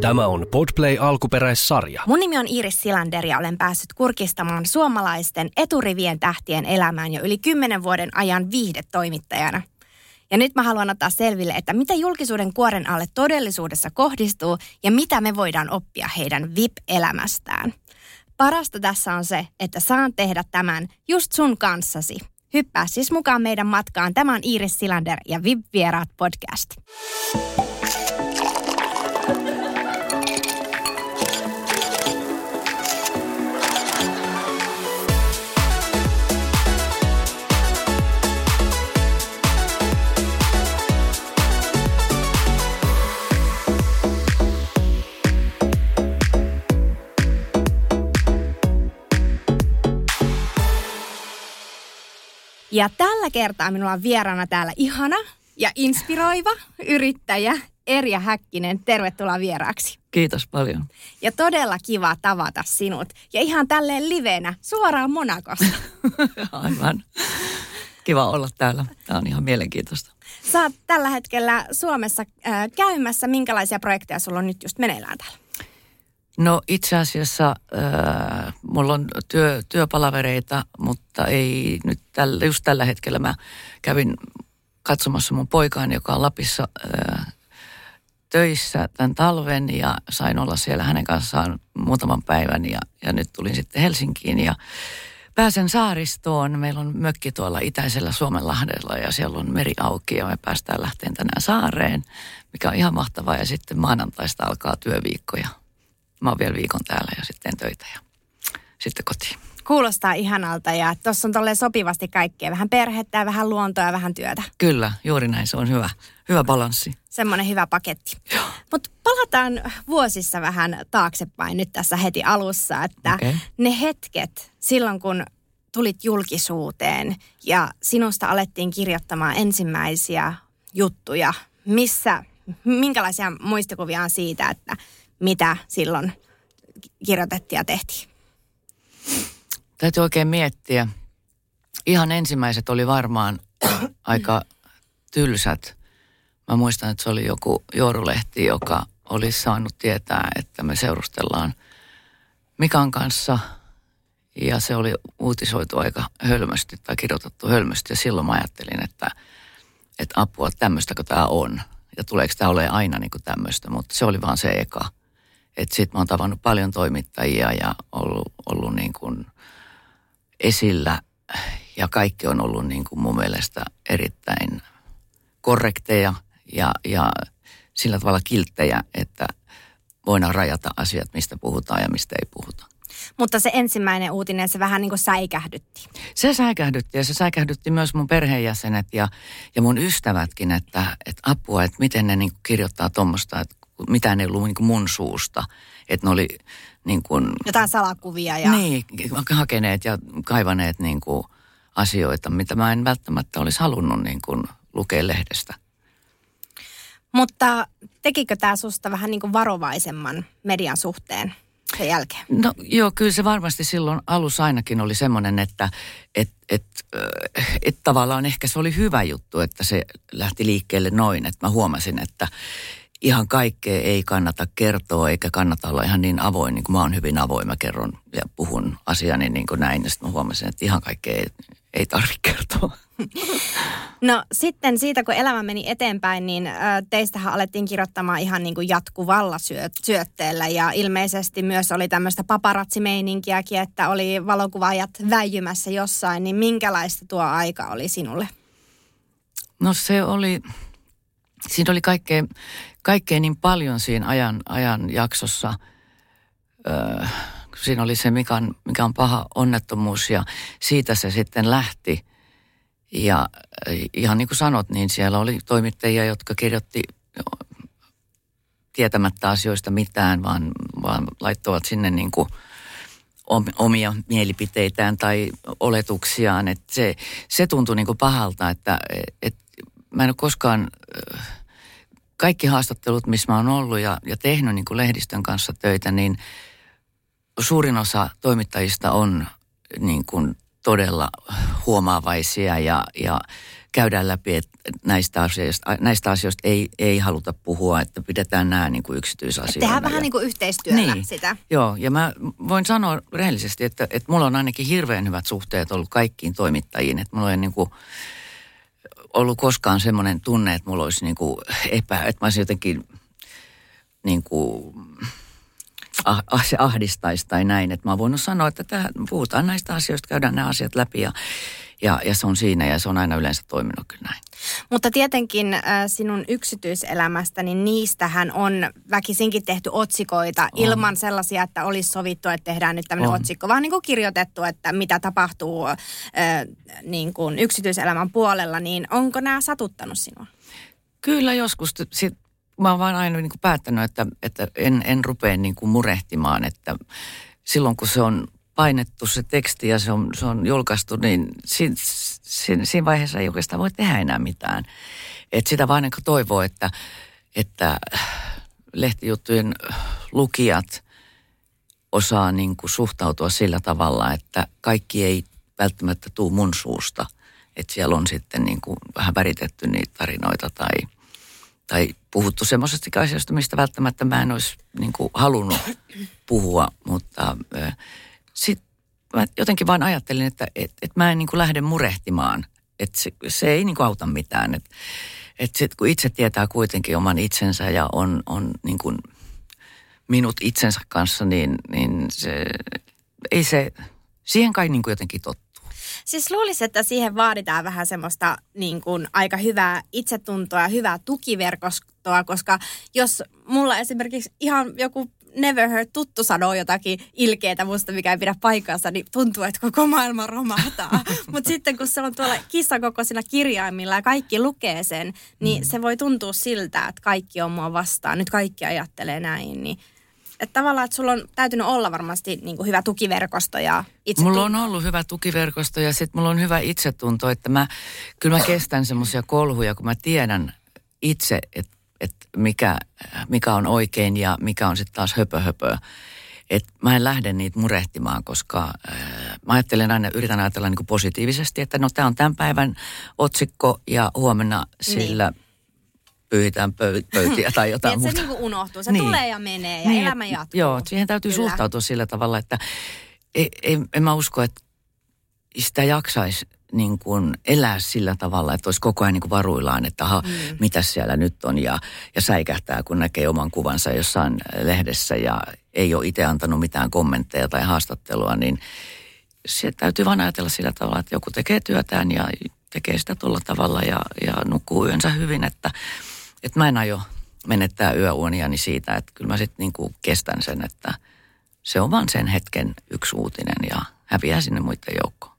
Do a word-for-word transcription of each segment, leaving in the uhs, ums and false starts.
Tämä on Podplay-alkuperäissarja. Mun nimi on Iiris Silander ja olen päässyt kurkistamaan suomalaisten eturivien tähtien elämään jo yli kymmenen vuoden ajan viihdetoimittajana. Ja nyt mä haluan ottaa selville, että mitä julkisuuden kuoren alle todellisuudessa kohdistuu ja mitä me voidaan oppia heidän V I P-elämästään. Parasta tässä on se, että saan tehdä tämän just sun kanssasi. Hyppää siis mukaan meidän matkaan. Tämä on Iiris Silander ja V I P-vieraat podcast. Ja tällä kertaa minulla on vieraana täällä ihana ja inspiroiva yrittäjä Erja Häkkinen. Tervetuloa vieraaksi. Kiitos paljon. Ja todella kiva tavata sinut. Ja ihan tälleen livenä, suoraan Monakosta. Aivan. Kiva olla täällä. Tämä on ihan mielenkiintoista. Sä oot tällä hetkellä Suomessa äh, käymässä. Minkälaisia projekteja sulla on nyt just meneillään täällä? No itse asiassa äh, mulla on työ, työpalavereita, mutta ei nyt tällä, just tällä hetkellä mä kävin katsomassa mun poikaani, joka on Lapissa äh, töissä tämän talven ja sain olla siellä hänen kanssaan muutaman päivän ja, ja nyt tulin sitten Helsinkiin ja pääsen saaristoon. Meillä on mökki tuolla itäisellä Suomenlahdella ja siellä on meri auki ja me päästään lähteen tänään saareen, mikä on ihan mahtavaa ja sitten maanantaista alkaa työviikkoja. Mä oon vielä viikon täällä ja sitten töitä ja sitten kotiin. Kuulostaa ihanalta ja tuossa on tolleen sopivasti kaikkea. Vähän perhettä ja vähän luontoa ja vähän työtä. Kyllä, juuri näin. Se on hyvä, hyvä balanssi. Semmoinen hyvä paketti. Mutta palataan vuosissa vähän taaksepäin nyt tässä heti alussa, että okay. Ne hetket silloin kun tulit julkisuuteen ja sinusta alettiin kirjoittamaan ensimmäisiä juttuja. Missä, minkälaisia muistikuvia on siitä, että mitä silloin kirjoitettiin ja tehtiin? Täytyy oikein miettiä. Ihan ensimmäiset oli varmaan aika tylsät. Mä muistan, että se oli joku joorulehti, joka olisi saanut tietää, että me seurustellaan Mikan kanssa. Ja se oli uutisoitu aika hölmösti tai kirjoitettu hölmösti. Ja silloin mä ajattelin, että, että apua, tämmöistäkö tämä on. Ja tuleeko tämä olemaan aina niin kuin tämmöistä, mutta se oli vaan se eka. Että sit mä oon tavannut paljon toimittajia ja ollut, ollut niin kuin esillä. Ja kaikki on ollut niin kuin mun mielestä erittäin korrekteja ja, ja sillä tavalla kilttejä, että voidaan rajata asiat, mistä puhutaan ja mistä ei puhuta. Mutta se ensimmäinen uutinen, se vähän niin kuin säikähdytti. Se säikähdytti ja se säikähdytti myös mun perheenjäsenet ja, ja mun ystävätkin, että, että apua, että miten ne niin kuin kirjoittaa tuommoista, että mitään ei ollut niin kuin mun suusta. Että ne oli niin kuin... Jotain salakuvia ja... Niin, hakeneet ja kaivaneet niin kuin asioita, mitä mä en välttämättä olisi halunnut niin kuin lukea lehdestä. Mutta tekikö tämä susta vähän niin kuin varovaisemman median suhteen? Sen jälkeen. No joo, kyllä se varmasti silloin alussa ainakin oli semmoinen, että et, et, et tavallaan ehkä se oli hyvä juttu, että se lähti liikkeelle noin. Että mä huomasin, että ihan kaikkea ei kannata kertoa eikä kannata olla ihan niin avoin, niin kuin mä oon hyvin avoin. Mä kerron ja puhun asiani niin kuin näin ja sitten mä huomasin, että ihan kaikkea ei, ei tarvitse kertoa. No sitten siitä, kun elämä meni eteenpäin, niin teistähän alettiin kirjoittamaan ihan niin kuin jatkuvalla syötteellä ja ilmeisesti myös oli tämmöistä paparatsimeininkiäkin, että oli valokuvaajat väijymässä jossain, niin minkälaista tuo aika oli sinulle? No se oli, siinä oli kaikkea, kaikkea niin paljon siinä ajan, ajan jaksossa. Öö, siinä oli se Mikan, Mikan paha onnettomuus ja siitä se sitten lähti. Ja ihan niin kuin sanot, niin siellä oli toimittajia, jotka kirjoitti tietämättä asioista mitään, vaan, vaan laittoivat sinne niin kuin omia mielipiteitään tai oletuksiaan. Et se, se tuntui niin kuin pahalta, että et, mä en ole koskaan, kaikki haastattelut, missä mä oon ollut ja, ja tehnyt niin kuin lehdistön kanssa töitä, niin suurin osa toimittajista on niin kuin todella huomaavaisia ja, ja käydään läpi, että näistä asioista, näistä asioista ei, ei haluta puhua, että pidetään nämä niin kuin yksityisasioita. Tehdään vähän niin kuin yhteistyöllä niin. Sitä. Joo, ja mä voin sanoa rehellisesti, että, että mulla on ainakin hirveän hyvät suhteet ollut kaikkiin toimittajiin, että mulla on niin kuin ollut koskaan semmoinen tunne, että mulla olisi niin kuin epä, että mä olisin jotenkin niin kuin ah, ah, se ahdistaisi tai näin, että mä oon voinut sanoa, että tähän, puhutaan näistä asioista, käydään nämä asiat läpi ja Ja, ja se on siinä ja se on aina yleensä toiminut kyllä näin. Mutta tietenkin äh, sinun yksityiselämästä, niin niistähän on väkisinkin tehty otsikoita on. Ilman sellaisia, että olisi sovittu, että tehdään nyt tämmöinen on. Otsikko. Vaan niin kuin kirjoitettu, että mitä tapahtuu äh, niin kuin yksityiselämän puolella, niin onko nämä satuttanut sinua? Kyllä joskus. Sit, mä oon vaan aina niin kuin päättänyt, että, että en, en rupea niin kuin murehtimaan, että silloin kun se on painettu se teksti ja se on, se on julkaistu, niin siinä, siinä vaiheessa ei oikeastaan voi tehdä enää mitään. Et sitä vaan niin kuin toivoo, että, että lehtijuttujen lukijat osaa niin kuin suhtautua sillä tavalla, että kaikki ei välttämättä tule mun suusta. Että siellä on sitten niin kuin vähän väritetty niitä tarinoita tai, tai puhuttu semmoisesta asioista, mistä välttämättä mä en olisi niin kuin halunnut puhua, mutta sitten mä jotenkin vaan ajattelin, että et, et mä en niin kuin lähde murehtimaan, että se, se ei niin kuin auta mitään. Että et sitten kun itse tietää kuitenkin oman itsensä ja on, on niin kuin minut itsensä kanssa, niin, niin se, ei se, siihen kai niin kuin jotenkin totta. Siis luulisin, että siihen vaaditaan vähän semmoista niin kuin aika hyvää itsetuntoa ja hyvää tukiverkostoa, koska jos mulla esimerkiksi ihan joku never heard tuttu sanoo jotakin ilkeätä musta, mikä ei pidä paikkaansa, niin tuntuu, että koko maailma romahtaa. Mutta sitten kun se on tuolla kissakokoisilla kirjaimilla ja kaikki lukee sen, niin mm. se voi tuntua siltä, että kaikki on mua vastaan. Nyt kaikki ajattelee näin. Niin. Et tavallaan, että sulla on täytynyt olla varmasti niin kuin hyvä tukiverkosto ja itsetunto. Mulla on ollut hyvä tukiverkosto ja sitten mulla on hyvä itsetunto, että mä, kyllä mä kestän semmoisia kolhuja, kun mä tiedän itse, että että mikä, mikä on oikein ja mikä on sitten taas höpö höpö. Että mä en lähde niitä murehtimaan, koska ää, mä ajattelen aina, yritän ajatella niinku positiivisesti, että no tää on tämän päivän otsikko ja huomenna sillä niin. pyyhitään pöy- pöytiä tai jotain niin, muuta. Se niinku unohtuu, se niin. tulee ja menee ja niin, elämä jatkuu. Joo, siihen täytyy Kyllä. suhtautua sillä tavalla, että ei, ei, en mä usko, että sitä jaksaisi niin kuin elää sillä tavalla, että olisi koko ajan niin kuin varuillaan, että aha, mm. mitäs siellä nyt on ja, ja säikähtää, kun näkee oman kuvansa jossain lehdessä ja ei ole itse antanut mitään kommentteja tai haastattelua, niin se täytyy vaan ajatella sillä tavalla, että joku tekee työtään ja tekee sitä tuolla tavalla ja, ja nukkuu yönsä hyvin, että, että mä en aio menettää yöuniani siitä, että kyllä mä sitten niin kuin kestän sen, että se on vaan sen hetken yksi uutinen ja häviää sinne muiden joukkoon.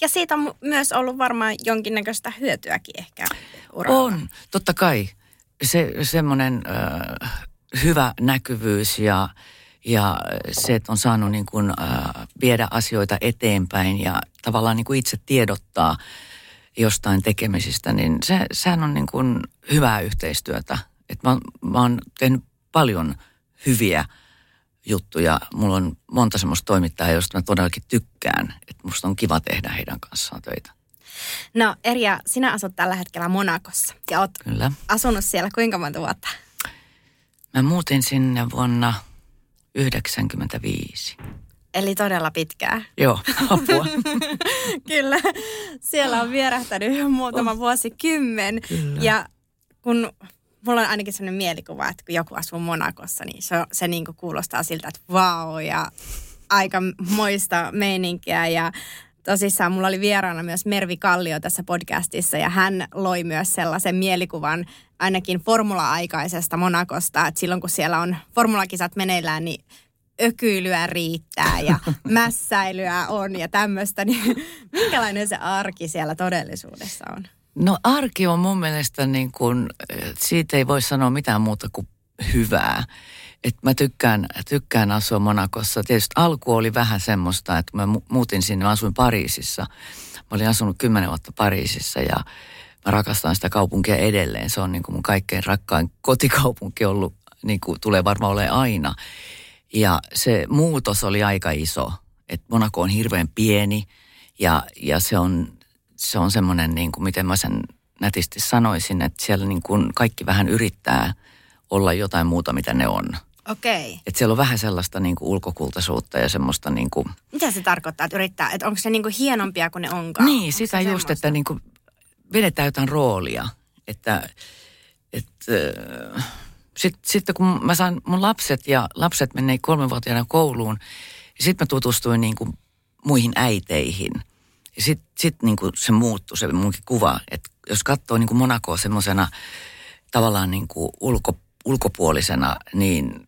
Ja siitä on myös ollut varmaan jonkinnäköistä hyötyäkin ehkä uralla. On, totta kai. Se semmoinen äh, hyvä näkyvyys ja, ja se, että on saanut niin kuin, äh, viedä asioita eteenpäin ja tavallaan niin kuin itse tiedottaa jostain tekemisistä, niin se, sehän on niin kuin hyvää yhteistyötä. Et mä, mä oon tehnyt paljon hyviä juttuja. Mulla on monta semmoista toimittajaa, josta mä todellakin tykkään. Että musta on kiva tehdä heidän kanssaan töitä. No Erja, sinä asut tällä hetkellä Monakossa ja oot Kyllä. asunut siellä kuinka monta vuotta? Mä muutin sinne vuonna yhdeksänkymmentäviisi. Eli todella pitkää. Joo, apua. Kyllä, siellä on vierähtänyt muutama oh. vuosikymmen. Kyllä. Ja kun mulla on ainakin sellainen mielikuva, että kun joku asuu Monakossa, niin se, se niin kuin kuulostaa siltä, että vau, ja aika moista meininkiä. Ja tosissaan mulla oli vieraana myös Mervi Kallio tässä podcastissa, ja hän loi myös sellaisen mielikuvan ainakin formula-aikaisesta Monakosta, että silloin kun siellä on formulakisat meneillään, niin ökyilyä riittää ja mässäilyä on ja tämmöistä. Niin minkälainen se arki siellä todellisuudessa on? No arki on mun mielestä niin kuin, siitä ei voi sanoa mitään muuta kuin hyvää. Et mä tykkään, tykkään asua Monakossa. Tietysti alku oli vähän semmoista, että mä muutin sinne, mä asuin Pariisissa. Mä olin asunut kymmenen vuotta Pariisissa ja mä rakastan sitä kaupunkia edelleen. Se on niin kuin mun kaikkein rakkain kotikaupunki ollut, niin kuin tulee varmaan olemaan aina. Ja se muutos oli aika iso. Et Monaco on hirveän pieni ja, ja se on... Se on semmoinen, niin kuin miten mä sen nätisti sanoisin, että siellä niin kuin kaikki vähän yrittää olla jotain muuta, mitä ne on. Okei. Okay. Että siellä on vähän sellaista niin kuin ulkokultaisuutta ja semmoista niin kuin... Mitä se tarkoittaa, että yrittää? Että onko se niin kuin hienompia kuin ne onkaan? Niin, onko sitä se just, että niin kuin vedetään jotain roolia. Että... että Sitten, sitten kun mä sain mun lapset ja lapset menneen kolmenvuotiaana kouluun, sitten mä tutustuin niin kuin muihin äiteihin. Sitten sit niin kuin se muuttui, se munkin kuva, että jos katsoo niin kuin Monacoa semmoisena tavallaan niin kuin ulko, ulkopuolisena, niin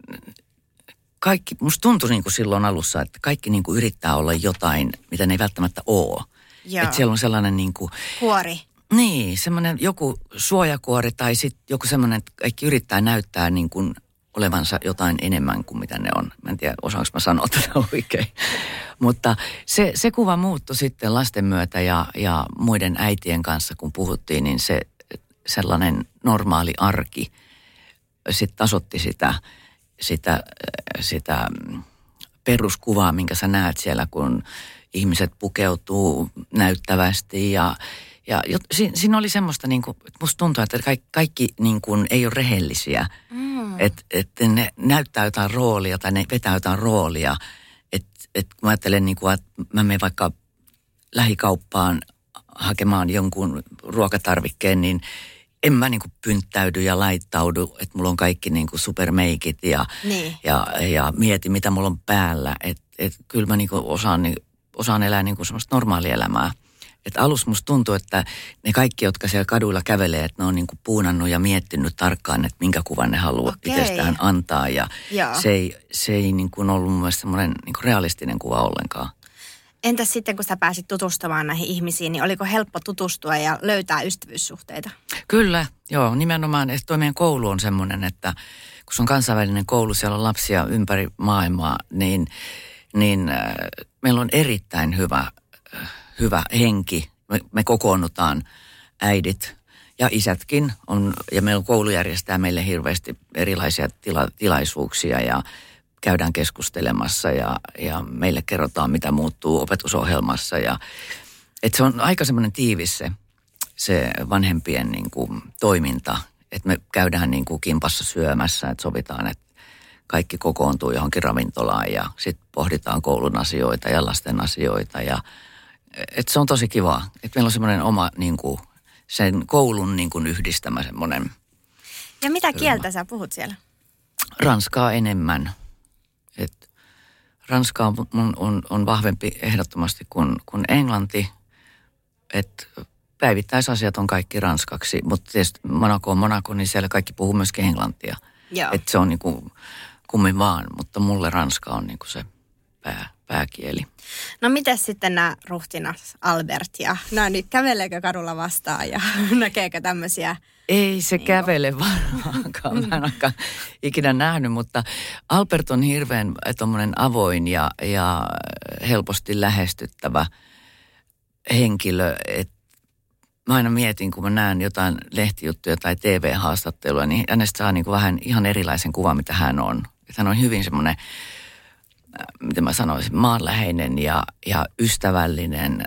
kaikki, musta tuntui niin kuin silloin alussa, että kaikki niin kuin yrittää olla jotain, mitä ne ei välttämättä ole. Joo. Että siellä on sellainen niin kuin... Huori. Niin, semmoinen joku suojakuori tai sitten joku semmoinen, että kaikki yrittää näyttää niin kuin olevansa jotain enemmän kuin mitä ne on. Mä en tiedä, osaanko mä sanoa tätä oikein. Mutta se, se kuva muuttui sitten lasten myötä ja, ja muiden äitien kanssa, kun puhuttiin, niin se sellainen normaali arki sitten tasoitti sitä, sitä, sitä peruskuvaa, minkä sä näet siellä, kun ihmiset pukeutuu näyttävästi ja... Ja siinä oli semmoista, niin kuin, että musta tuntuu, että kaikki, kaikki niin kuin, ei ole rehellisiä. Mm. Että et ne näyttää jotain roolia tai ne vetää jotain roolia. Että et kun mä ajattelen, niin kuin, että mä menen vaikka lähikauppaan hakemaan jonkun ruokatarvikkeen, niin en mä niin kuin pynttäydy ja laittaudu. Että mulla on kaikki niin kuin supermeikit ja, niin. ja, ja mieti, mitä mulla on päällä. Että et kyllä mä niin kuin osaan, niin, osaan elää niin kuin semmoista normaalielämää. Että alussa musta tuntuu, että ne kaikki, jotka siellä kaduilla kävelee, että ne on niinku puunannut ja miettinyt tarkkaan, että minkä kuvan ne haluaa okay. itsestään antaa. Ja se ei, se ei niinku ollut mun mielestä semmoinen niinku realistinen kuva ollenkaan. Entäs sitten, kun sä pääsit tutustumaan näihin ihmisiin, niin oliko helppo tutustua ja löytää ystävyyssuhteita? Kyllä, joo. Nimenomaan tuo meidän koulu on semmoinen, että kun se on kansainvälinen koulu, siellä on lapsia ympäri maailmaa, niin, niin äh, meillä on erittäin hyvä... Äh, Hyvä henki. Me, me kokoonnutaan äidit ja isätkin. On, ja meillä koulu järjestää meille hirveästi erilaisia tila, tilaisuuksia ja käydään keskustelemassa ja, ja meille kerrotaan, mitä muuttuu opetusohjelmassa. Ja, et se on aika semmoinen tiivis se, se vanhempien niin kuin, toiminta. Et me käydään niin kuin, kimpassa syömässä, että sovitaan, että kaikki kokoontuu johonkin ravintolaan ja sitten pohditaan koulun asioita ja lasten asioita ja että se on tosi kivaa. Että meillä on semmoinen oma niin kuin, sen koulun niin kuin yhdistämä semmoinen. Ja mitä ryhmä. Kieltä sä puhut siellä? Ranskaa enemmän. Et Ranska on, on, on vahvempi ehdottomasti kuin, kuin englanti. Et päivittäisasiat on kaikki ranskaksi. Mutta tietysti Monaco on Monaco, niin siellä kaikki puhuu myöskin englantia. Että se on niin kuin kummin vaan. Mutta mulle ranska on niin kuin se pää. Pääkieli. No mites sitten nämä ruhtinas Albert ja nämä nyt käveleekö kadulla vastaan ja näkeekö tämmöisiä? Ei se niin kävele varmaankaan. Mä en aika ikinä nähnyt, mutta Albert on hirveän tommoinen avoin ja, ja helposti lähestyttävä henkilö. Et mä aina mietin, kun mä näen jotain lehtijuttuja tai T V-haastattelua, niin hänestä saa niinku vähän ihan erilaisen kuvan, mitä hän on. Et hän on hyvin semmoinen... miten mä sanoisin, maanläheinen ja, ja ystävällinen.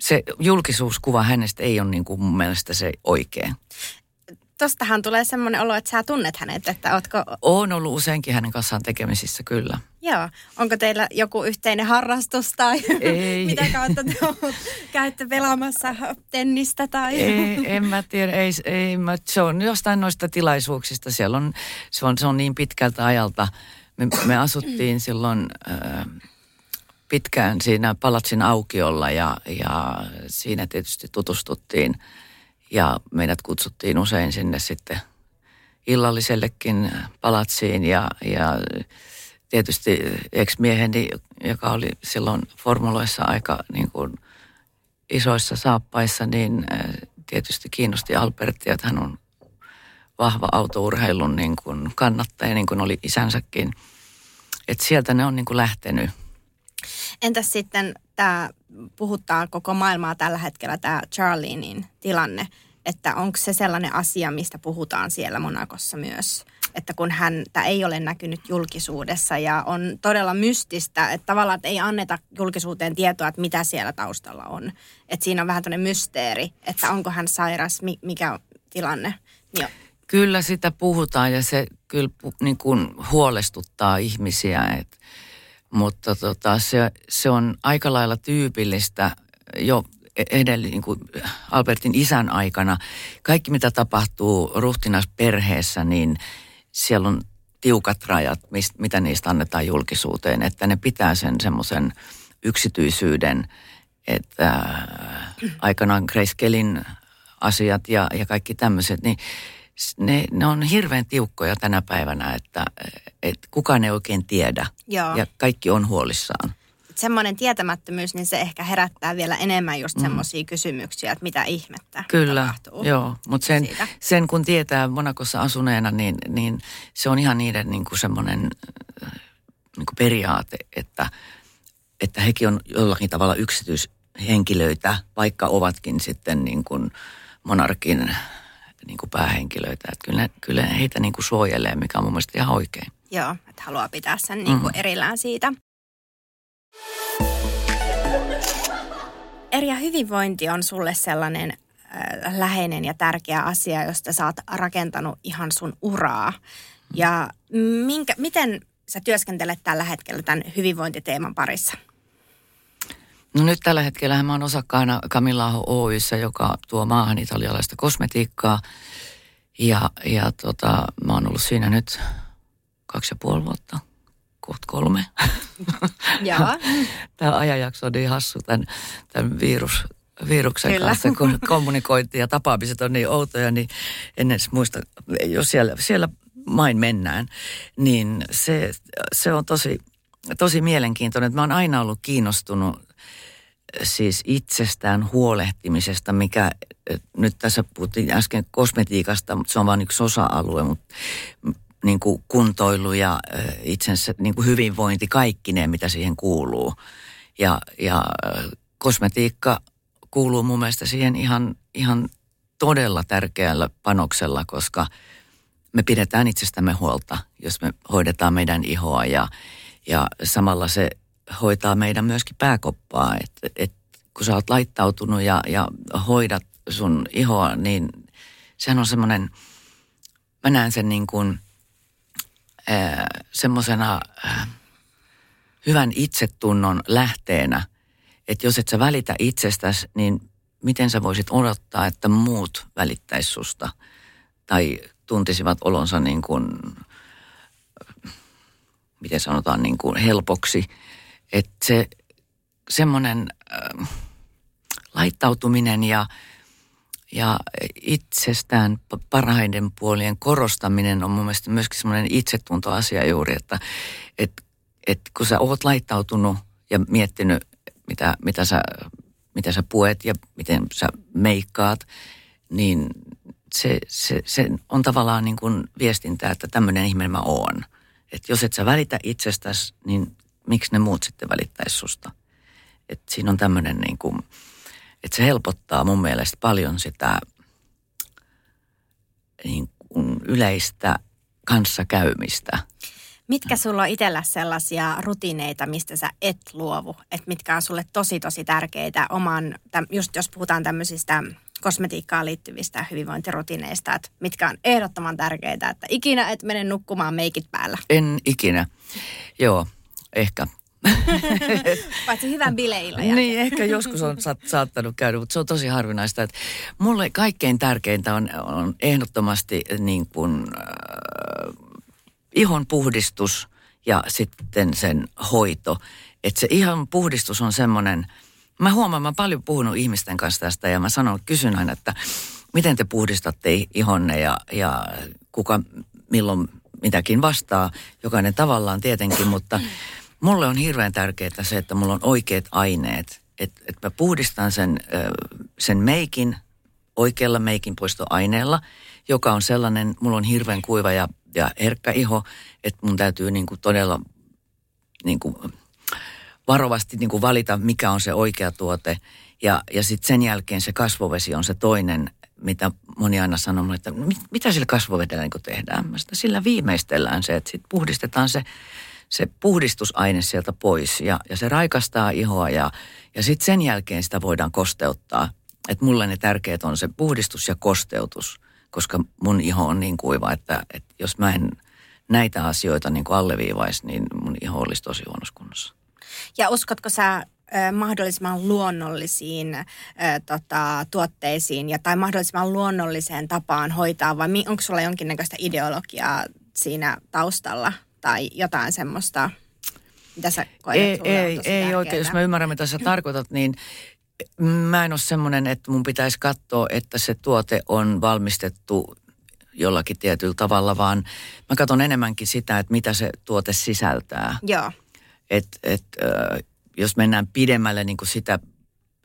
Se julkisuuskuva hänestä ei ole niin kuin mun mielestä se oikea. Tostahan tulee semmoinen olo, että sä tunnet hänet, että ootko... Oon ollut useinkin hänen kanssaan tekemisissä, kyllä. Joo. Onko teillä joku yhteinen harrastus tai ei. Mitä kautta te käytte pelaamassa tennistä tai... Ei, en mä tiedä. Ei, ei, mä, se on jostain noista tilaisuuksista. Siellä on, se, on, se on niin pitkältä ajalta. Me, me asuttiin silloin äh, pitkään siinä palatsin aukiolla ja, ja siinä tietysti tutustuttiin. Ja meidät kutsuttiin usein sinne sitten illallisellekin palatsiin ja, ja tietysti ex-mieheni, joka oli silloin formuloissa aika niin kuin isoissa saappaissa, niin tietysti kiinnosti Albertia, että hän on vahva autourheilun niin kuin kannattaja, niin kuin oli isänsäkin. Että sieltä ne on niin kuin lähtenyt. Entäs sitten tämä puhuttaa koko maailmaa tällä hetkellä tämä Charlenein tilanne, että onko se sellainen asia, mistä puhutaan siellä Monacossa myös? että kun häntä ei ole näkynyt julkisuudessa ja on todella mystistä, että tavallaan että ei anneta julkisuuteen tietoa, että mitä siellä taustalla on. Että siinä on vähän tämmöinen mysteeri, että onko hän sairas, mikä on tilanne. Joo. Kyllä sitä puhutaan ja se kyllä niin kuin huolestuttaa ihmisiä, et, mutta tota, se, se on aika lailla tyypillistä jo edellä, niin kuin Albertin isän aikana. Kaikki mitä tapahtuu ruhtinasperheessä, niin siellä on tiukat rajat, mist, mitä niistä annetaan julkisuuteen, että ne pitää sen semmoisen yksityisyyden, että äh, aikanaan Grace Kellyn asiat ja, ja kaikki tämmöiset, niin Ne, ne on hirveän tiukkoja tänä päivänä, että et kukaan ei oikein tiedä. Joo. Ja kaikki on huolissaan. Semmoinen tietämättömyys, niin se ehkä herättää vielä enemmän just semmoisia mm. kysymyksiä, että mitä ihmettä Kyllä. tapahtuu. Joo, mutta sen, sen kun tietää Monacossa asuneena, niin, niin se on ihan niiden niin kuin semmoinen niin kuin periaate, että, että hekin on jollakin tavalla yksityishenkilöitä, vaikka ovatkin sitten niin kuin monarkin niin kuin päähenkilöitä. Että kyllä, kyllä heitä niin kuin suojelee, mikä on mun mielestä ihan oikein. Joo, että haluaa pitää sen niin kuin mm. erillään siitä. Erja, hyvinvointi on sulle sellainen äh, läheinen ja tärkeä asia, josta sä oot rakentanut ihan sun uraa. Mm. Ja minkä, miten sä työskentelet tällä hetkellä tämän hyvinvointiteeman parissa? No nyt tällä hetkellä mä oon osakkaana Camilla Aho Oy:ssä, joka tuo maahan italialaista kosmetiikkaa. Ja, ja tota, mä oon ollut siinä nyt kaksi ja puoli vuotta, kohta kolme. Jaa. Tämä ajanjakso on niin hassu tämän, tämän virus, viruksen Kyllä. kanssa, kun kommunikointi ja tapaamiset on niin outoja, niin en edes muista, jos siellä, siellä main mennään, niin se, se on tosi, tosi mielenkiintoinen. Mä oon aina ollut kiinnostunut siis itsestään huolehtimisesta, mikä nyt tässä puhuttiin äsken kosmetiikasta, mutta se on vain yksi osa-alue, mutta niin kuin kuntoilu ja itsensä niin kuin hyvinvointi, kaikki ne, mitä siihen kuuluu. Ja, ja kosmetiikka kuuluu mun mielestä siihen ihan, ihan todella tärkeällä panoksella, koska me pidetään itsestämme huolta, jos me hoidetaan meidän ihoa ja, ja samalla se hoitaa meidän myöskin pääkoppaa, että et, kun sä oot laittautunut ja, ja hoidat sun ihoa, niin sehän on semmoinen, mä näen sen niin kuin äh, semmoisena äh, hyvän itsetunnon lähteenä, että jos et sä välitä itsestäsi, niin miten sä voisit odottaa, että muut välittäis susta tai tuntisivat olonsa niin kuin, miten sanotaan, niin kuin helpoksi. Että se semmoinen äh, laittautuminen ja, ja itsestään parhaiden puolien korostaminen on mun mielestä myöskin semmoinen itsetuntoasia juuri, että et, et kun sä oot laittautunut ja miettinyt, mitä, mitä, sä, mitä sä puet ja miten sä meikkaat, niin se, se, se on tavallaan niin kuin viestintää, että tämmöinen ihminen mä oon. Että jos et sä välitä itsestäsi, niin miksi ne muut sitten välittäisi susta? Et siinä on tämmöinen niin kuin, että se helpottaa mun mielestä paljon sitä niin kuin yleistä kanssakäymistä. Mitkä sulla on itsellä sellaisia rutiineita, mistä sä et luovu? Että mitkä on sulle tosi tosi tärkeitä oman, just jos puhutaan tämmöisistä kosmetiikkaan liittyvistä hyvinvointirutiineista, että mitkä on ehdottoman tärkeitä, että ikinä et mene nukkumaan meikit päällä. En ikinä, joo. Ehkä. Paitsi hyvän bileillä. Niin, ehkä joskus on saattanut käydä, mutta se on tosi harvinaista. Että mulle kaikkein tärkeintä on, on ehdottomasti niin kuin, äh, ihon puhdistus ja sitten sen hoito. Että se ihon puhdistus on semmoinen, mä huomaan, mä oon paljon puhunut ihmisten kanssa tästä ja mä sanon, kysyn aina, että miten te puhdistatte ihonne ja, ja kuka milloin mitäkin vastaa, jokainen tavallaan tietenkin, mutta mulle on hirveän tärkeää se, että mulla on oikeat aineet. Että et mä puhdistan sen, sen meikin oikealla meikinpoistoaineella, joka on sellainen, mulla on hirveän kuiva ja, ja herkkä iho, että mun täytyy niinku todella niinku varovasti niinku valita, mikä on se oikea tuote. Ja, ja sitten sen jälkeen se kasvovesi on se toinen mitä moni aina sanoo mulle, että mit, mitä sillä kasvovedellä niin kun tehdään? Mä sitä, sillä viimeistellään se, että sit puhdistetaan se, se puhdistusaine sieltä pois ja, ja se raikastaa ihoa ja, ja sitten sen jälkeen sitä voidaan kosteuttaa. Että mulle ne tärkeät on se puhdistus ja kosteutus, koska mun iho on niin kuiva, että, että jos mä en näitä asioita niin kuin alleviivaisi, niin mun iho olisi tosi huonossa kunnossa. Ja uskotko sä mahdollisimman luonnollisiin äh, tota, tuotteisiin ja, tai mahdollisimman luonnolliseen tapaan hoitaa, vai onko sulla jonkinnäköistä ideologiaa siinä taustalla tai jotain semmoista, mitä sä koet? Ei, ei, ei oikein, jos mä ymmärrän, mitä sä tarkoitat, niin mä en ole semmoinen, että mun pitäisi katsoa, että se tuote on valmistettu jollakin tietyllä tavalla, vaan mä katson enemmänkin sitä, että mitä se tuote sisältää. Joo. Että et, äh, jos mennään pidemmälle niin kuin sitä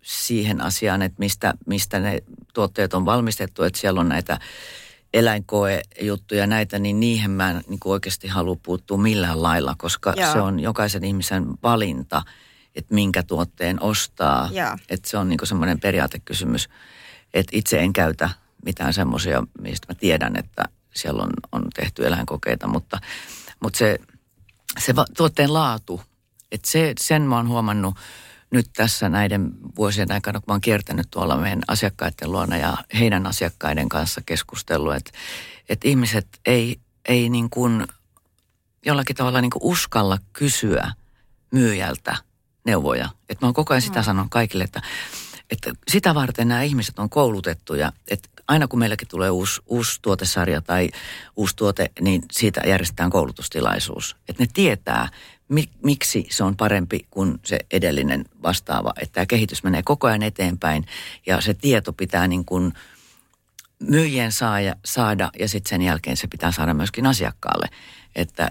siihen asiaan, että mistä, mistä ne tuotteet on valmistettu, että siellä on näitä eläinkoejuttuja näitä, niin niihin mä en niin kuin oikeasti halua puuttua millään lailla, koska Joo. se on jokaisen ihmisen valinta, että minkä tuotteen ostaa. Joo. Että se on niin kuin semmoinen periaatekysymys, että itse en käytä mitään semmoisia, mistä mä tiedän, että siellä on, on tehty eläinkokeita, mutta, mutta se, se tuotteen laatu, että se, sen mä oon huomannut nyt tässä näiden vuosien aikana, kun mä oon kiertänyt tuolla meidän asiakkaiden luona ja heidän asiakkaiden kanssa keskustellut, että, että ihmiset ei, ei niin kuin jollakin tavalla niin kuin uskalla kysyä myyjältä neuvoja. Että mä oon koko ajan sitä sanon kaikille, että, että sitä varten nämä ihmiset on koulutettuja, että aina kun meilläkin tulee uusi, uusi tuotesarja tai uusi tuote, niin siitä järjestetään koulutustilaisuus. Että ne tietää, miksi se on parempi kuin se edellinen vastaava, että tämä kehitys menee koko ajan eteenpäin ja se tieto pitää niin kuin myyjien saada ja sitten sen jälkeen se pitää saada myöskin asiakkaalle, että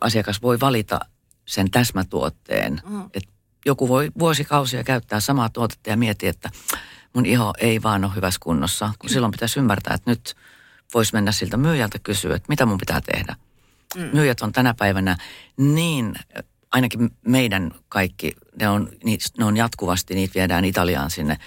asiakas voi valita sen täsmätuotteen. Mm. Et joku voi vuosikausia käyttää samaa tuotetta ja miettiä, että mun iho ei vaan ole hyvässä kunnossa, kun mm. silloin pitäisi ymmärtää, että nyt voisi mennä siltä myyjältä kysyä, että mitä mun pitää tehdä. Mm. Myyjät on tänä päivänä niin, ainakin meidän kaikki, ne on, ne on jatkuvasti, niitä viedään Italiaan sinne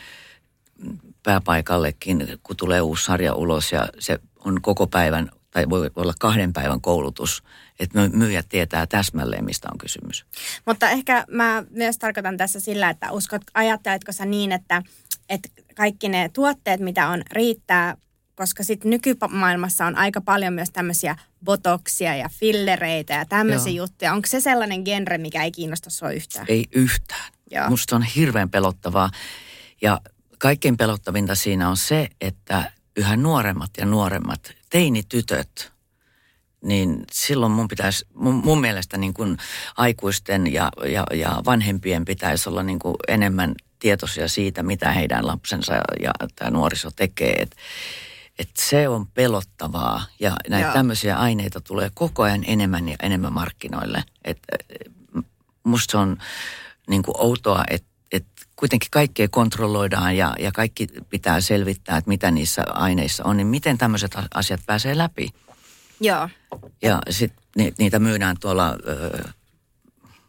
pääpaikallekin, kun tulee uusi sarja ulos ja se on koko päivän, tai voi olla kahden päivän koulutus, että myyjät tietää täsmälleen, mistä on kysymys. Mutta ehkä mä myös tarkoitan tässä sillä, että uskot, ajatteletko sä niin, että, että kaikki ne tuotteet, mitä on, riittää, koska sitten nykymaailmassa on aika paljon myös tämmöisiä botoksia ja fillereitä ja tämmöisiä Joo. juttuja. Onko se sellainen genre, mikä ei kiinnosta sua yhtään? Ei yhtään. Joo. Musta on hirveän pelottavaa. Ja kaikkein pelottavinta siinä on se, että yhä nuoremmat ja nuoremmat teinitytöt, niin silloin mun pitäisi, mun, mun mielestä niin kuin aikuisten ja, ja, ja vanhempien pitäisi olla niin kuin enemmän tietoisia siitä, mitä heidän lapsensa ja tämä nuoriso tekee, että Että se on pelottavaa ja näitä Joo. tämmöisiä aineita tulee koko ajan enemmän ja enemmän markkinoille. Et musta se on niin kuin outoa, että et kuitenkin kaikkea kontrolloidaan ja, ja kaikki pitää selvittää, että mitä niissä aineissa on. Niin miten tämmöiset asiat pääsee läpi? Joo. Ja sitten ni, niitä myydään tuolla Öö,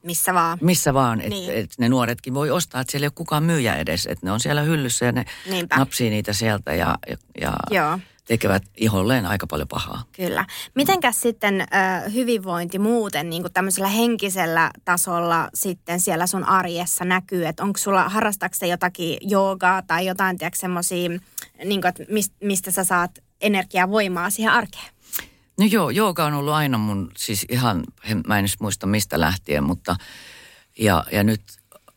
missä vaan. Missä vaan, että niin. et ne nuoretkin voi ostaa, että siellä ei ole kukaan myyjä edes. Että ne on siellä hyllyssä ja ne Niinpä. napsii niitä sieltä ja, ja, ja tekevät iholleen aika paljon pahaa. Kyllä. Mitenkäs mm. sitten ö, hyvinvointi muuten niin kuin tämmöisellä henkisellä tasolla sitten siellä sun arjessa näkyy? Että onko sulla, harrastaksä jotakin joogaa tai jotain, tiedätkö semmoisia, niin kuin, että mistä sä saat energiaa, voimaa siihen arkeen? No joo, jooga on ollut aina mun, siis ihan, mä en edes muista mistä lähtien, mutta ja, ja nyt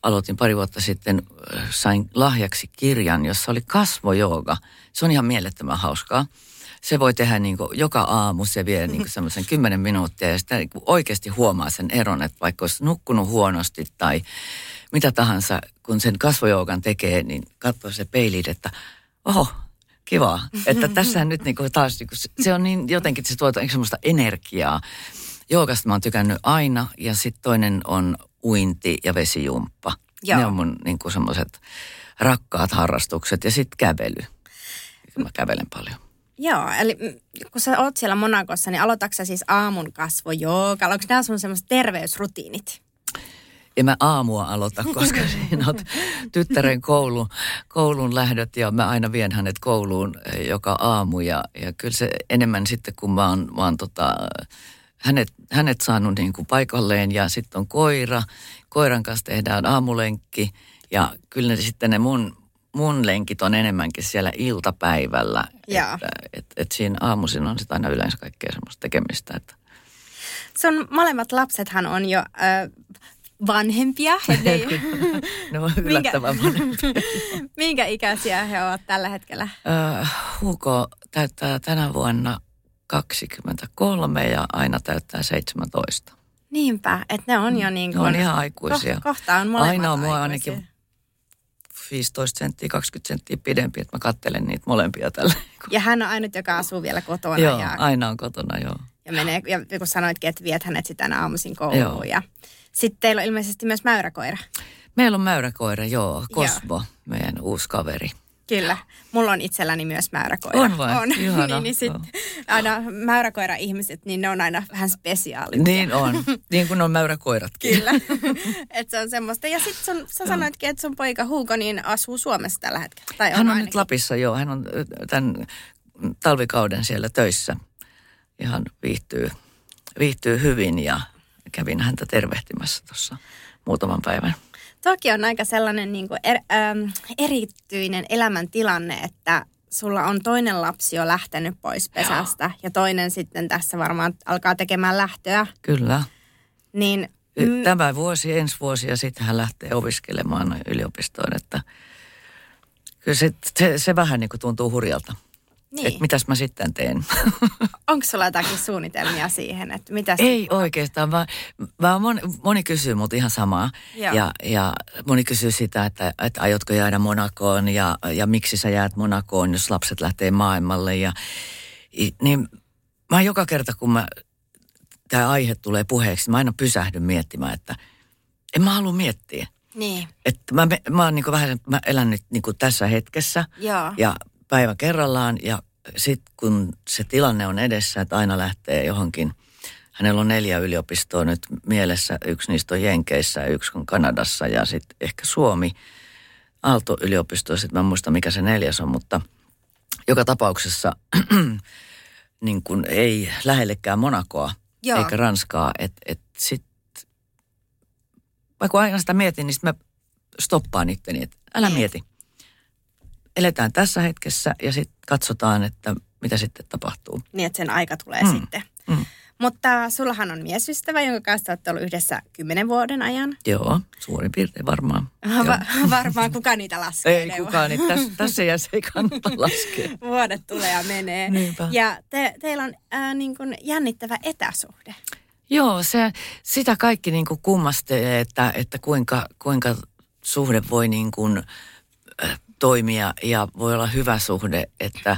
aloitin pari vuotta sitten, sain lahjaksi kirjan, jossa oli kasvojooga. Se on ihan mielettömän hauskaa. Se voi tehdä niin kuin joka aamu, se vie niin kuin semmoisen kymmenen minuuttia ja sitä niin kuin oikeasti huomaa sen eron, että vaikka olisi nukkunut huonosti tai mitä tahansa, kun sen kasvojoogan tekee, niin katsoo se peiliin, että oho, kivaa, että tässä nyt niinku taas, niinku, se on niin jotenkin, se tuo semmoista energiaa. Joogasta mä oon tykännyt aina ja sitten toinen on uinti ja vesijumppa. Joo. Ne on mun niinku semmoiset rakkaat harrastukset ja sitten kävely. Mä kävelen paljon. Joo, eli kun sä oot siellä Monakossa, niin aloitatko sä siis aamun kasvojoogalla? Onko nämä sun semmoiset terveysrutiinit? en mä aamua aloita, koska siinä on tyttären koulu, koulun lähdöt ja mä aina vien hänet kouluun joka aamu. Ja, ja kyllä se enemmän sitten, kun mä oon, mä oon tota, hänet, hänet saanut niin kuin paikalleen ja sitten on koira. Koiran kanssa tehdään aamulenkki ja kyllä ne, sitten ne mun... Mun lenkit on enemmänkin siellä iltapäivällä, että et, et siinä aamuisin on sitä aina yleensä kaikkea semmoista tekemistä. Että. Sun molemmat lapsethan on jo äh, vanhempia. Eli... ne on yllättävän vanhempia. Minkä ikäisiä he ovat tällä hetkellä? Äh, Hugo täyttää tänä vuonna kaksikymmentäkolme ja Aina täyttää seitsemäntoista. Niinpä, että ne on jo niin kuin... Ne on ihan aikuisia. Ko- kohta on molemmat aikuisia. Aina on mua ainakin... viisitoista senttiä, kaksikymmentä senttiä pidempi, että mä katselen niitä molempia tällä. Ja hän on ainut, joka asuu vielä kotona. Joo, ja, aina on kotona, joo. Ja, menee, ja kun sanoitkin, että viet hänet sitten aina aamuisin kouluun. Sitten teillä on ilmeisesti myös mäyräkoira. Meillä on mäyräkoira, joo. Kosbo, joo. Meidän uusi kaveri. Kyllä. Mulla on itselläni myös mäyräkoira. On vai? On. Ihana. niin, niin aina mäyräkoira-ihmiset, niin ne on aina vähän spesiaalit. Niin on. Niin kuin on mäyräkoiratkin. Kyllä. Että se on semmoista. Ja sitten sä sanoitkin, että sun poika Hugo niin asuu Suomessa tällä hetkellä. Tai hän on, on nyt Lapissa, joo. Hän on tämän talvikauden siellä töissä. Ihan viihtyy, viihtyy hyvin ja kävin häntä tervehtimässä tuossa muutaman päivän. Toki on aika sellainen niin kuin er, ähm, erityinen elämäntilanne, että sulla on toinen lapsi jo lähtenyt pois pesästä. Joo. Ja toinen sitten tässä varmaan alkaa tekemään lähtöä. Kyllä. Niin, mm, tämä vuosi, ensi vuosi ja sitten hän lähtee opiskelemaan yliopistoon. Että kyllä se, se, se vähän niin kuin tuntuu hurjalta. Niin. Että mitäs mä sitten teen? Onko sulla jotakin suunnitelmia siihen, että mitäs? Ei oikeastaan, vaan, vaan moni, moni kysyy mut ihan samaa. Ja, ja moni kysyy sitä, että, että aiotko jäädä Monakoon ja, ja miksi sä jäät Monakoon, jos lapset lähtee maailmalle. Ja, niin mä joka kerta, kun mä, tää aihe tulee puheeksi, mä aina pysähdyn miettimään, että en mä halua miettiä. Niin. Että mä, mä oon niinku vähän, mä elän nyt niinku tässä hetkessä. Joo. Ja päivä kerrallaan ja sitten kun se tilanne on edessä, että Aina lähtee johonkin. Hänellä on neljä yliopistoa nyt mielessä. Yksi niistä on Jenkeissä, yksi on Kanadassa ja sitten ehkä Suomi. Aalto-yliopisto, sitten mä en muista mikä se neljäs on, mutta joka tapauksessa niin kun ei lähellekään Monakoa. Joo. Eikä Ranskaa. Et, et sitten, vaikka aina sitä mietin, niin mä stoppaan itteni, että älä mieti. Eletään tässä hetkessä ja sitten katsotaan, että mitä sitten tapahtuu. Niin, että sen aika tulee mm. sitten. Mm. Mutta sullahan on miesystävä, jonka kanssa olette ollut yhdessä kymmenen vuoden ajan. Joo, suurin piirtein varmaan. Va- varmaan kuka niitä laskee. Ei kukaan niitä. Tässä, tässä jäs ei kannata laskea. Vuodet tulee ja menee. Niinpä. Ja te, teillä on äh, niin kuin jännittävä etäsuhde. Joo, se, sitä kaikki niin kuin kummastelee, että, että kuinka, kuinka suhde voi niin kuin... Äh, toimia ja voi olla hyvä suhde, että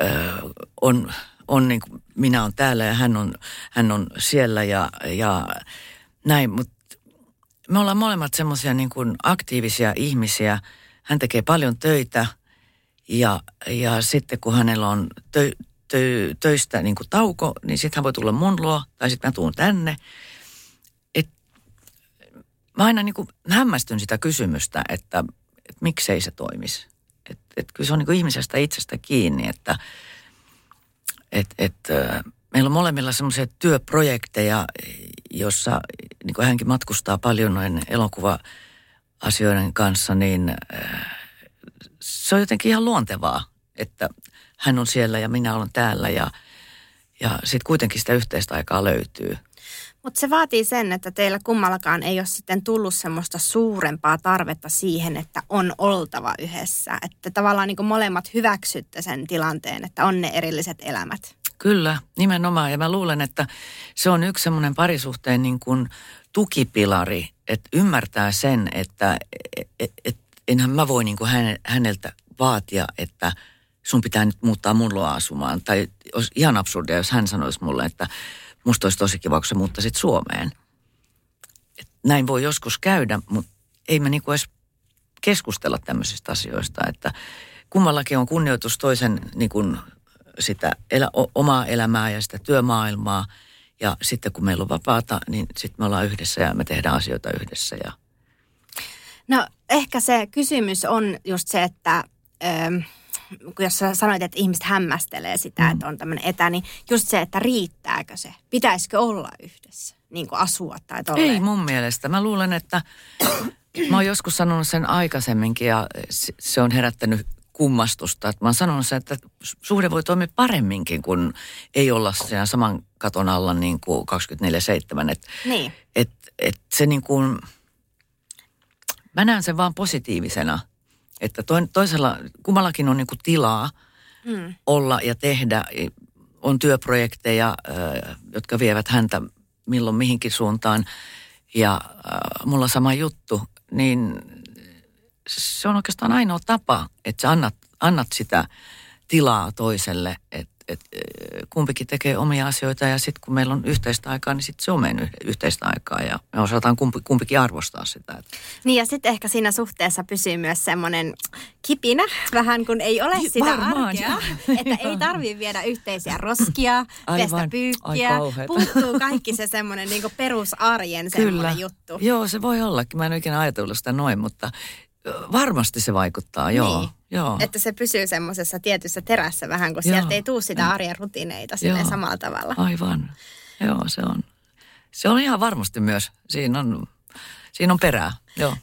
öö, on, on niin kuin minä olen täällä ja hän on, hän on siellä ja, ja näin, mutta me ollaan molemmat semmoisia niin kuin aktiivisia ihmisiä. Hän tekee paljon töitä ja, ja sitten kun hänellä on tö, tö, töistä niin kuin tauko, niin sitten hän voi tulla mun luo tai sitten mä tuun tänne. Et, mä aina niin kuin hämmästyn sitä kysymystä, että että miksei se toimisi. Et, et kyllä se on niinku ihmisestä itsestä kiinni, että et, et, meillä on molemmilla semmoisia työprojekteja, jossa niin kuin hänkin matkustaa paljon noin elokuva-asioiden kanssa, niin se on jotenkin ihan luontevaa, että hän on siellä ja minä olen täällä ja, ja sitten kuitenkin sitä yhteistä aikaa löytyy. Mutta se vaatii sen, että teillä kummallakaan ei ole sitten tullut semmoista suurempaa tarvetta siihen, että on oltava yhdessä. Että tavallaan niin kuin molemmat hyväksytte sen tilanteen, että on ne erilliset elämät. Kyllä, nimenomaan. Ja mä luulen, että se on yksi semmoinen parisuhteen niin kuin tukipilari, että ymmärtää sen, että et, et, enhän mä voi niin kuin häneltä vaatia, että sun pitää nyt muuttaa mun luo asumaan. Tai olisi ihan absurdia, jos hän sanoisi mulle, että... Musta olisi tosi kiva, kun sä muuttaisit Suomeen. Et näin voi joskus käydä, mutta ei me niinku edes keskustella tämmöisistä asioista. Että kummallakin on kunnioitus toisen niinku sitä elä, omaa elämää ja sitä työmaailmaa. Ja sitten kun meillä on vapaata, niin sitten me ollaan yhdessä ja me tehdään asioita yhdessä. Ja... No ehkä se kysymys on just se, että ähm, jos sä sanoit, että ihmiset hämmästelee sitä, mm. että on tämmöinen etä, niin just se, että riittääkö se? Pitäisikö olla yhdessä, niin kuin asua tai tolleen? Ei mun mielestä. Mä luulen, että mä oon joskus sanonut sen aikaisemminkin ja se on herättänyt kummastusta. Että mä oon sanonut sen, että suhde voi toimia paremminkin, kun ei olla siinä saman katon alla niin kuin kaksikymmentäneljä seitsemän. Että niin. et, et se niin kuin, mä näen sen vaan positiivisena, että toisella, kummallakin on niin kuin tilaa mm. olla ja tehdä. On työprojekteja, jotka vievät häntä milloin mihinkin suuntaan ja mulla sama juttu, niin se on oikeastaan ainoa tapa, että sä annat, annat sitä tilaa toiselle, että et, kumpikin tekee omia asioita ja sitten kun meillä on yhteistä aikaa, niin sitten se on meidän yhteistä aikaa ja me osataan kumpi, kumpikin arvostaa sitä. Niin ja sitten ehkä siinä suhteessa pysyy myös semmoinen kipinä vähän, kun ei ole sitä varmaan, arkea, ja. Että ei tarvitse viedä yhteisiä roskia, aivan, pestä pyykkiä, puuttuu kaikki se semmoinen niinku perusarjen semmoinen juttu. Joo, se voi ollakin. Mä en ikinä ajatellut sitä noin, mutta varmasti se vaikuttaa, joo. Niin. Joo. Että se pysyy semmoisessa tietyssä terässä vähän, kun joo. sieltä ei tule sitä arjen rutiineita silleen samalla tavalla. Aivan. Joo, se on. Se on ihan varmasti myös. Siinä on, siinä on perää, joo.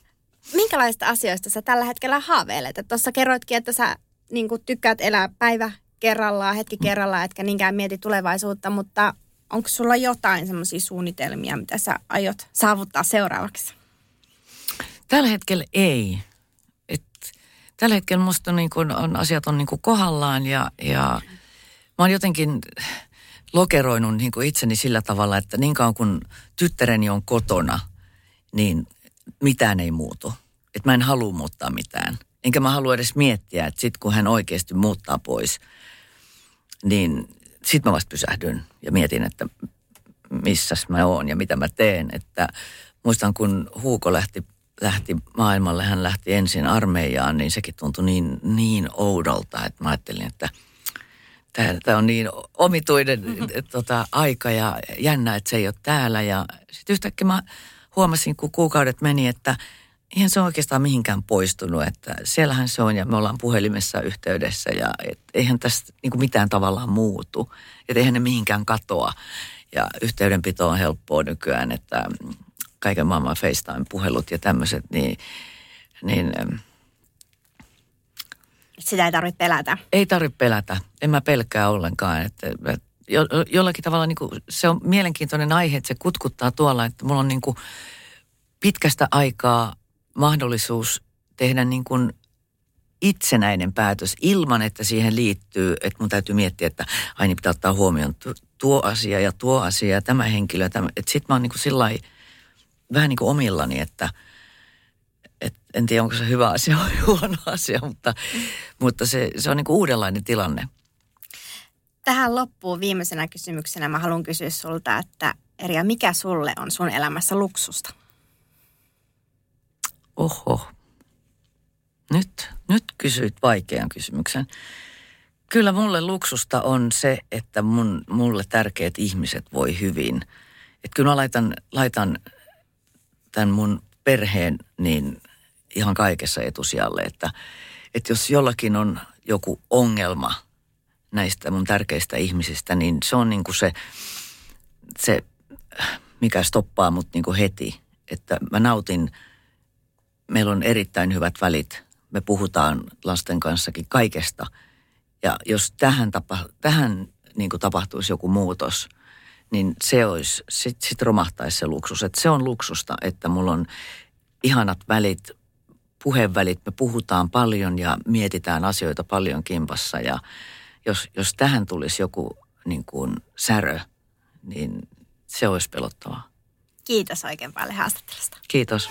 Minkälaista asioista sä tällä hetkellä haaveilet? Tuossa kerroitkin, että sä niin kuin tykkäät elää päivä kerrallaan, hetki mm. kerrallaan, etkä niinkään mieti tulevaisuutta, mutta onko sulla jotain semmoisia suunnitelmia, mitä sä aiot saavuttaa seuraavaksi? Tällä hetkellä ei. Tällä hetkellä musta niin kun on, asiat on niin kun kohdallaan ja, ja mä oon jotenkin lokeroinut niin kun itseni sillä tavalla, että niin kauan kun tyttäreni on kotona, niin mitään ei muutu. Että mä en halua muuttaa mitään. Enkä mä halua edes miettiä, että sit kun hän oikeasti muuttaa pois, niin sit mä vasta pysähdyn ja mietin, että missäs mä oon ja mitä mä teen. Että muistan, kun Hugo lähti lähti maailmalle, hän lähti ensin armeijaan, niin sekin tuntui niin, niin oudolta, että mä ajattelin, että tämä on niin omituinen mm-hmm. tota, aika ja jännä, että se ei ole täällä. Ja sitten yhtäkkiä mä huomasin, kun kuukaudet meni, että eihän se oikeastaan mihinkään poistunut, että siellähän se on ja me ollaan puhelimessa yhteydessä ja et, eihän tästä niin kuin mitään tavallaan muutu, että eihän ne mihinkään katoa ja yhteydenpito on helppoa nykyään, että kaiken maailman FaceTime-puhelut ja tämmöiset, niin... niin sitä ei tarvitse pelätä. Ei tarvitse pelätä. En mä pelkää ollenkaan. Että jo, jollakin tavalla niin kuin, se on mielenkiintoinen aihe, että se kutkuttaa tuolla, että mulla on niin kuin pitkästä aikaa mahdollisuus tehdä niin kuin itsenäinen päätös ilman, että siihen liittyy, että mun täytyy miettiä, että aina pitää ottaa huomioon tuo asia ja tuo asia ja tämä henkilö. Tämä. Että sit mä oon niin kuin sillai vähän niin kuin omillani, että et, en tiedä, onko se hyvä asia vai huono asia, mutta, mutta se, se on niin kuin uudenlainen tilanne. Tähän loppuun viimeisenä kysymyksenä mä haluan kysyä sulta, että Erja, mikä sulle on sun elämässä luksusta? Oho. Nyt, nyt kysyit vaikean kysymyksen. Kyllä mulle luksusta on se, että mun, mulle tärkeät ihmiset voi hyvin. Että kyllä mä laitan... laitan tämän mun perheen niin ihan kaikessa etusijalle, että, että jos jollakin on joku ongelma näistä mun tärkeistä ihmisistä, niin se on niin kuin se, se, mikä stoppaa mut niin kuin heti. Että mä nautin, meillä on erittäin hyvät välit, me puhutaan lasten kanssakin kaikesta. Ja jos tähän, tapa, tähän niin kuin tapahtuisi joku muutos, niin se olisi, sit, sit romahtaisi se luksus. Et se on luksusta, että mulla on ihanat välit, puhevälit, me puhutaan paljon ja mietitään asioita paljon kimpassa. Ja jos, jos tähän tulisi joku niin kuin särö, niin se olisi pelottavaa. Kiitos oikein paljon haastattelusta. Kiitos.